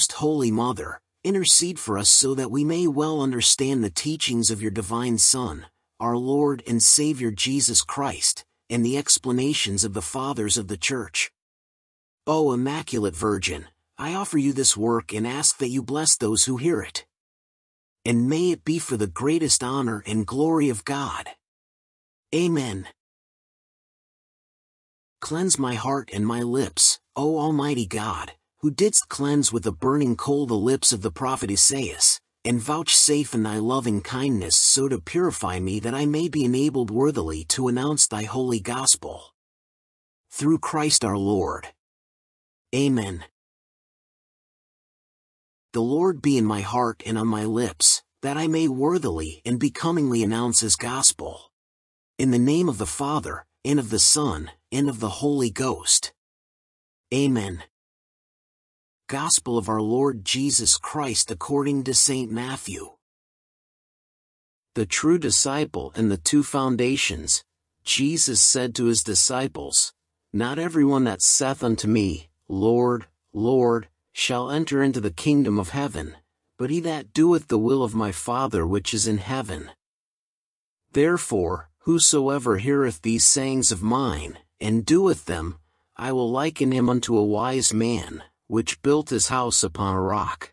Most Holy Mother, intercede for us so that we may well understand the teachings of your divine Son, our Lord and Savior Jesus Christ, and the explanations of the Fathers of the Church. O Immaculate Virgin, I offer you this work and ask that you bless those who hear it. And may it be for the greatest honor and glory of God. Amen. Cleanse my heart and my lips, O Almighty God, who didst cleanse with a burning coal the lips of the prophet Esaias, and vouchsafe in thy loving kindness so to purify me that I may be enabled worthily to announce thy holy gospel. Through Christ our Lord. Amen. The Lord be in my heart and on my lips, that I may worthily and becomingly announce his gospel. In the name of the Father, and of the Son, and of the Holy Ghost. Amen. Gospel of our Lord Jesus Christ according to Saint Matthew. The true disciple and the two foundations. Jesus said to his disciples, Not everyone that saith unto me, Lord, Lord, shall enter into the kingdom of heaven, but he that doeth the will of my Father which is in heaven. Therefore, whosoever heareth these sayings of mine, and doeth them, I will liken him unto a wise man, which built his house upon a rock.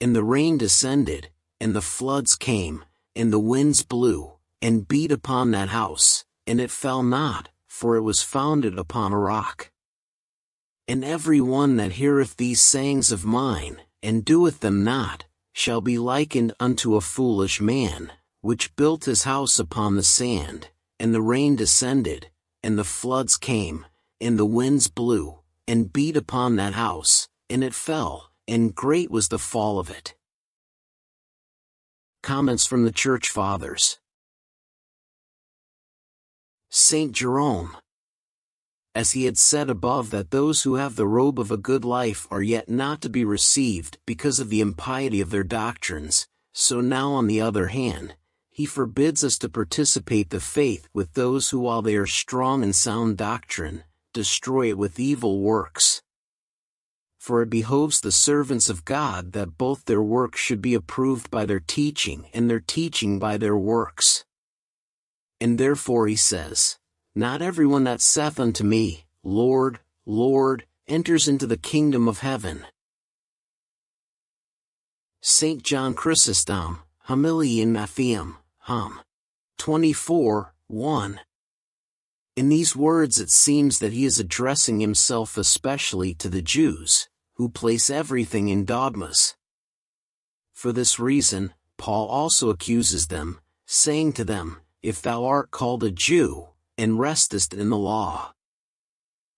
And the rain descended, and the floods came, and the winds blew, and beat upon that house, and it fell not, for it was founded upon a rock. And every one that heareth these sayings of mine, and doeth them not, shall be likened unto a foolish man, which built his house upon the sand, and the rain descended, and the floods came, and the winds blew, and beat upon that house, and it fell, and great was the fall of it. Comments from the Church Fathers. Saint Jerome. As he had said above, that those who have the robe of a good life are yet not to be received because of the impiety of their doctrines, so now on the other hand, he forbids us to participate the faith with those who, while they are strong in sound doctrine, destroy it with evil works. For it behoves the servants of God that both their works should be approved by their teaching and their teaching by their works. And therefore he says, Not everyone that saith unto me, Lord, Lord, enters into the kingdom of heaven. Saint John Chrysostom, Homily in Mattheum, Hom. 24, 1. In these words it seems that he is addressing himself especially to the Jews, who place everything in dogmas. For this reason, Paul also accuses them, saying to them, If thou art called a Jew, and restest in the law.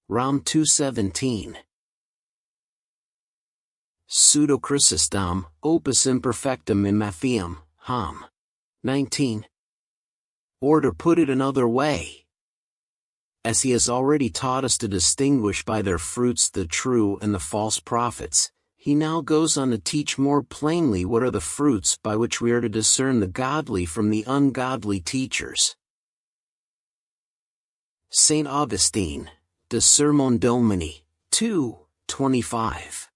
Rom 2:17. Pseudo Chrysostom, Opus Imperfectum in Mattheum, Hom. 19. Or to put it another way, as he has already taught us to distinguish by their fruits the true and the false prophets, he now goes on to teach more plainly what are the fruits by which we are to discern the godly from the ungodly teachers. Saint Augustine, De Sermone Domini, 2:25.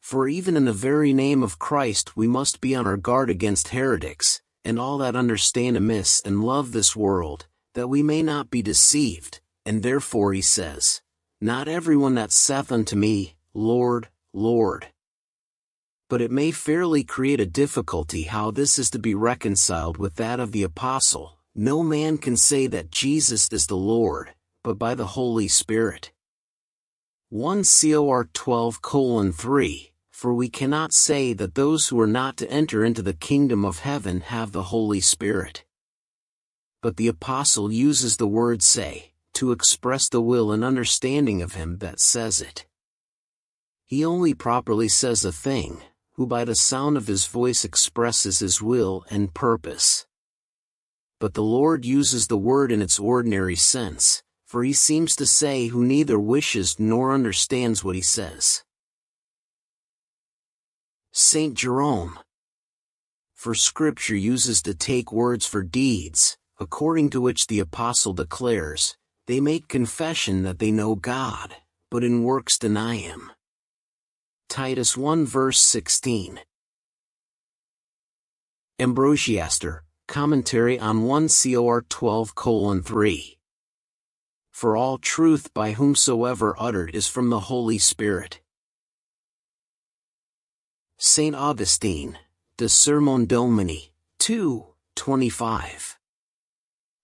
For even in the very name of Christ we must be on our guard against heretics, and all that understand amiss and love this world, that we may not be deceived, and therefore he says, Not everyone that saith unto me, Lord, Lord. But it may fairly create a difficulty how this is to be reconciled with that of the Apostle, No man can say that Jesus is the Lord, but by the Holy Spirit. 1 Cor 12:3, For we cannot say that those who are not to enter into the kingdom of heaven have the Holy Spirit. But the Apostle uses the word say, to express the will and understanding of him that says it. He only properly says a thing, who by the sound of his voice expresses his will and purpose. But the Lord uses the word in its ordinary sense, for he seems to say who neither wishes nor understands what he says. Saint Jerome. For Scripture uses to take words for deeds, according to which the Apostle declares, They make confession that they know God, but in works deny him. Titus 1 verse 16. Ambrosiaster, Commentary on 1 Cor 12:3. For all truth by whomsoever uttered is from the Holy Spirit. Saint Augustine, De Sermone Domini, 2:25.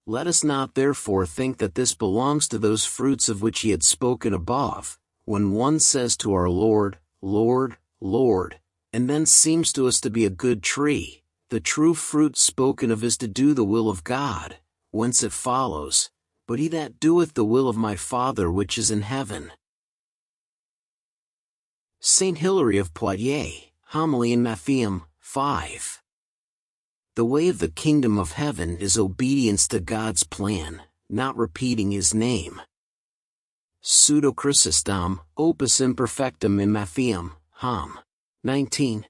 Let us not therefore think that this belongs to those fruits of which he had spoken above, when one says to our Lord, Lord, Lord, and then seems to us to be a good tree, the true fruit spoken of is to do the will of God, whence it follows, but he that doeth the will of my Father which is in heaven. Saint Hilary of Poitiers, Homily in Mattheum, 5. The way of the kingdom of heaven is obedience to God's plan, not repeating his name. Pseudo Chrysostom, Opus Imperfectum in Mattheum, Hom. 19.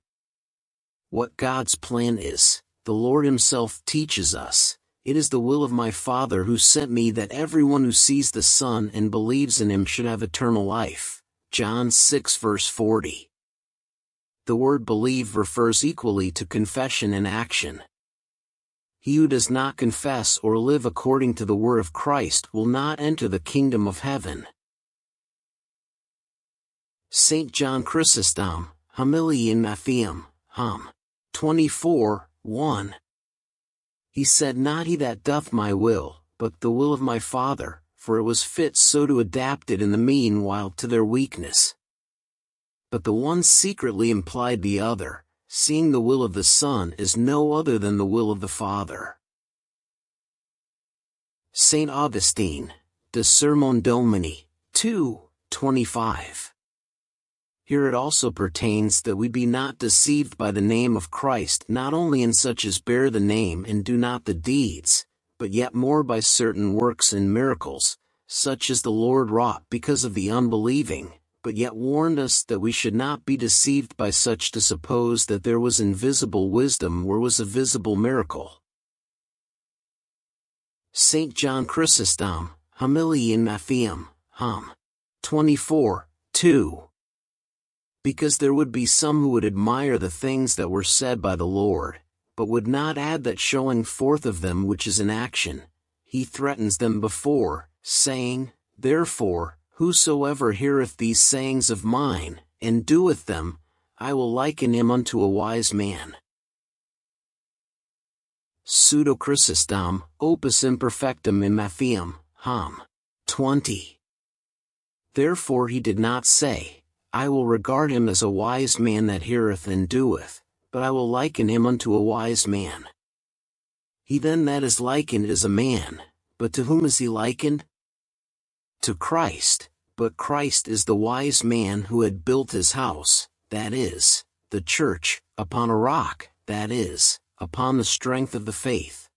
What God's plan is, the Lord himself teaches us. It is the will of my Father who sent me that everyone who sees the Son and believes in him should have eternal life. John 6 verse 40. The word believe refers equally to confession and action. He who does not confess or live according to the word of Christ will not enter the kingdom of heaven. Saint John Chrysostom, Homily in Mattheum, Hom. 24, 1. He said, not he that doth my will, but the will of my Father, for it was fit so to adapt it in the meanwhile to their weakness. But the one secretly implied the other, seeing the will of the Son is no other than the will of the Father. Saint Augustine, De Sermone Domini, 2:25. Here it also pertains that we be not deceived by the name of Christ, not only in such as bear the name and do not the deeds, but yet more by certain works and miracles, such as the Lord wrought because of the unbelieving, but yet warned us that we should not be deceived by such to suppose that there was invisible wisdom where was a visible miracle. Saint John Chrysostom, Homily in Mattheum, Hom. 24, 2. Because there would be some who would admire the things that were said by the Lord, but would not add that showing forth of them which is in action. He threatens them before, saying, Therefore, whosoever heareth these sayings of mine, and doeth them, I will liken him unto a wise man. Pseudo Chrysostom, Opus Imperfectum in Mattheum, Hom. 20. Therefore he did not say, I will regard him as a wise man that heareth and doeth, but I will liken him unto a wise man. He then that is likened is a man, but to whom is he likened? To Christ, but Christ is the wise man who had built his house, that is, the church, upon a rock, that is, upon the strength of the faith.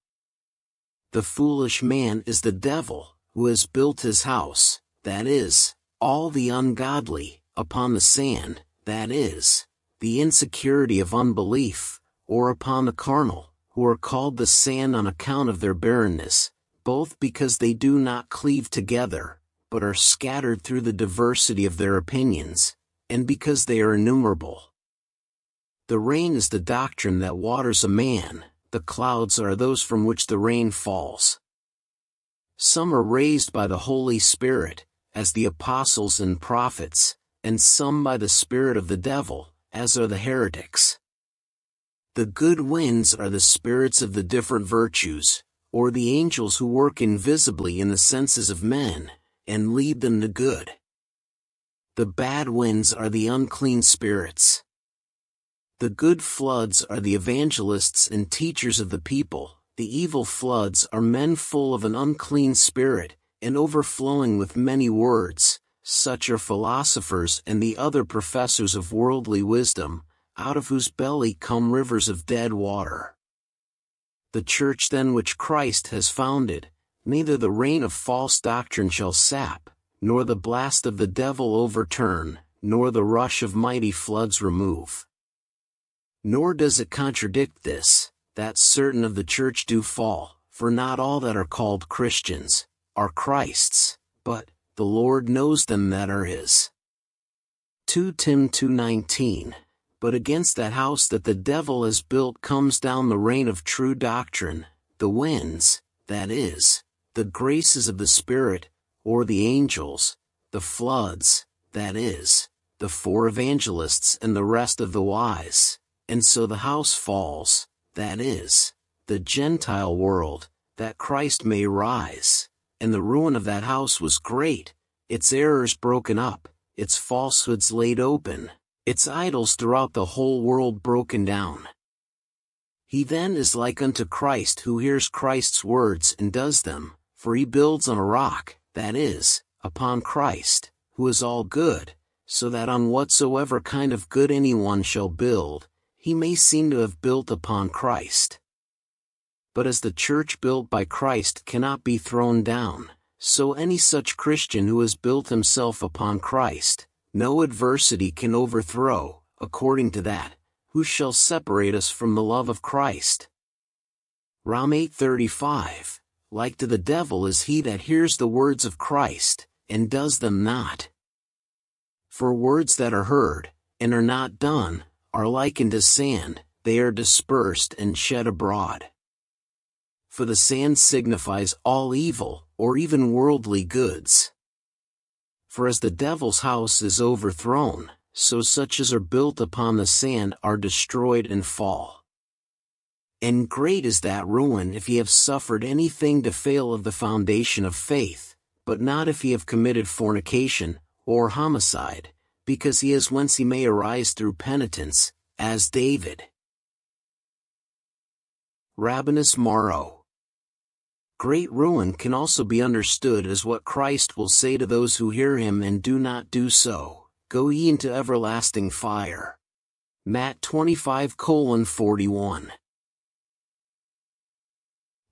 The foolish man is the devil, who has built his house, that is, all the ungodly, upon the sand, that is, the insecurity of unbelief, or upon the carnal, who are called the sand on account of their barrenness, both because they do not cleave together, but are scattered through the diversity of their opinions, and because they are innumerable. The rain is the doctrine that waters a man, the clouds are those from which the rain falls. Some are raised by the Holy Spirit, as the apostles and prophets, and some by the spirit of the devil, as are the heretics. The good winds are the spirits of the different virtues, or the angels who work invisibly in the senses of men, and lead them to good. The bad winds are the unclean spirits. The good floods are the evangelists and teachers of the people, the evil floods are men full of an unclean spirit, and overflowing with many words. Such are philosophers and the other professors of worldly wisdom, out of whose belly come rivers of dead water. The church then which Christ has founded, neither the rain of false doctrine shall sap, nor the blast of the devil overturn, nor the rush of mighty floods remove. Nor does it contradict this, that certain of the church do fall, for not all that are called Christians are Christ's, but the Lord knows them that are his. 2:10-19. But against that house that the devil has built comes down the rain of true doctrine, the winds, that is, the graces of the Spirit, or the angels, the floods, that is, the four evangelists and the rest of the wise, and so the house falls, that is, the Gentile world, that Christ may rise. And the ruin of that house was great, its errors broken up, its falsehoods laid open, its idols throughout the whole world broken down. He then is like unto Christ who hears Christ's words and does them, for he builds on a rock, that is, upon Christ, who is all good, so that on whatsoever kind of good anyone shall build, he may seem to have built upon Christ. But as the church built by Christ cannot be thrown down, so any such Christian who has built himself upon Christ, no adversity can overthrow, according to that, who shall separate us from the love of Christ. Rom 8:35, like to the devil is he that hears the words of Christ, and does them not. For words that are heard, and are not done, are likened to sand, they are dispersed and shed abroad. For the sand signifies all evil, or even worldly goods. For as the devil's house is overthrown, so such as are built upon the sand are destroyed and fall. And great is that ruin if ye have suffered anything to fail of the foundation of faith, but not if ye have committed fornication, or homicide, because he is whence he may arise through penitence, as David. Rabanus Maurus. Great ruin can also be understood as what Christ will say to those who hear him and do not do so, go ye into everlasting fire. Matt 25:41.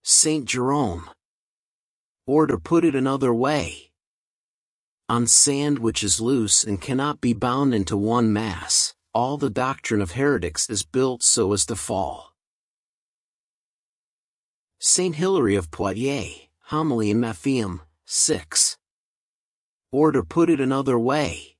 Saint Jerome. Or to put it another way, on sand which is loose and cannot be bound into one mass, all the doctrine of heretics is built so as to fall. Saint Hilary of Poitiers, Homily in Mattheum, 6. Or to put it another way,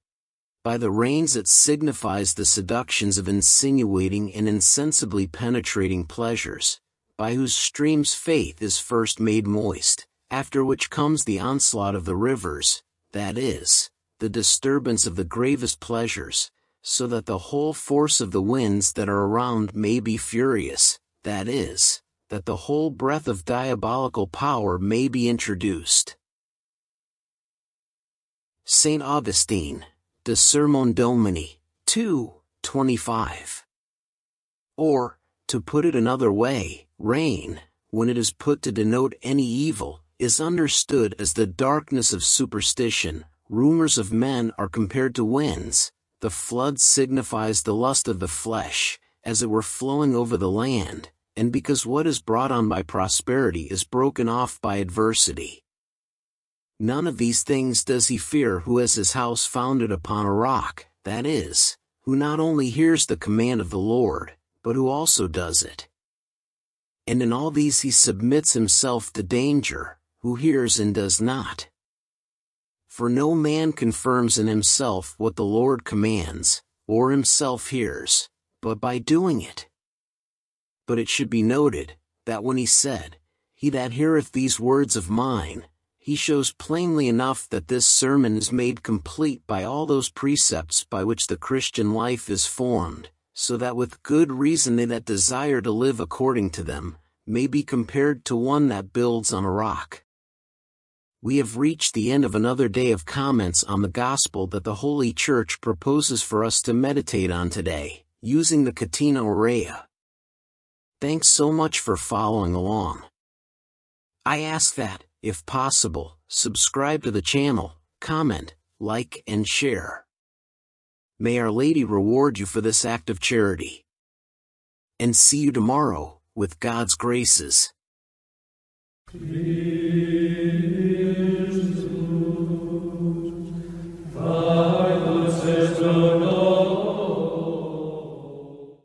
by the reins it signifies the seductions of insinuating and insensibly penetrating pleasures, by whose streams faith is first made moist, after which comes the onslaught of the rivers, that is, the disturbance of the gravest pleasures, so that the whole force of the winds that are around may be furious, that is, that the whole breath of diabolical power may be introduced. Saint Augustine, De Sermone Domini, 2:25. Or, to put it another way, rain, when it is put to denote any evil, is understood as the darkness of superstition, rumors of men are compared to winds, the flood signifies the lust of the flesh, as it were flowing over the land, and because what is brought on by prosperity is broken off by adversity. None of these things does he fear who has his house founded upon a rock, that is, who not only hears the command of the Lord, but who also does it. And in all these he submits himself to danger, who hears and does not. For no man confirms in himself what the Lord commands, or himself hears, but by doing it. But it should be noted, that when he said, "He that heareth these words of mine," he shows plainly enough that this sermon is made complete by all those precepts by which the Christian life is formed, so that with good reason they that desire to live according to them, may be compared to one that builds on a rock. We have reached the end of another day of comments on the gospel that the Holy Church proposes for us to meditate on today, using the Catena Aurea. Thanks so much for following along. I ask that, if possible, subscribe to the channel, comment, like and share. May Our Lady reward you for this act of charity. And see you tomorrow, with God's graces.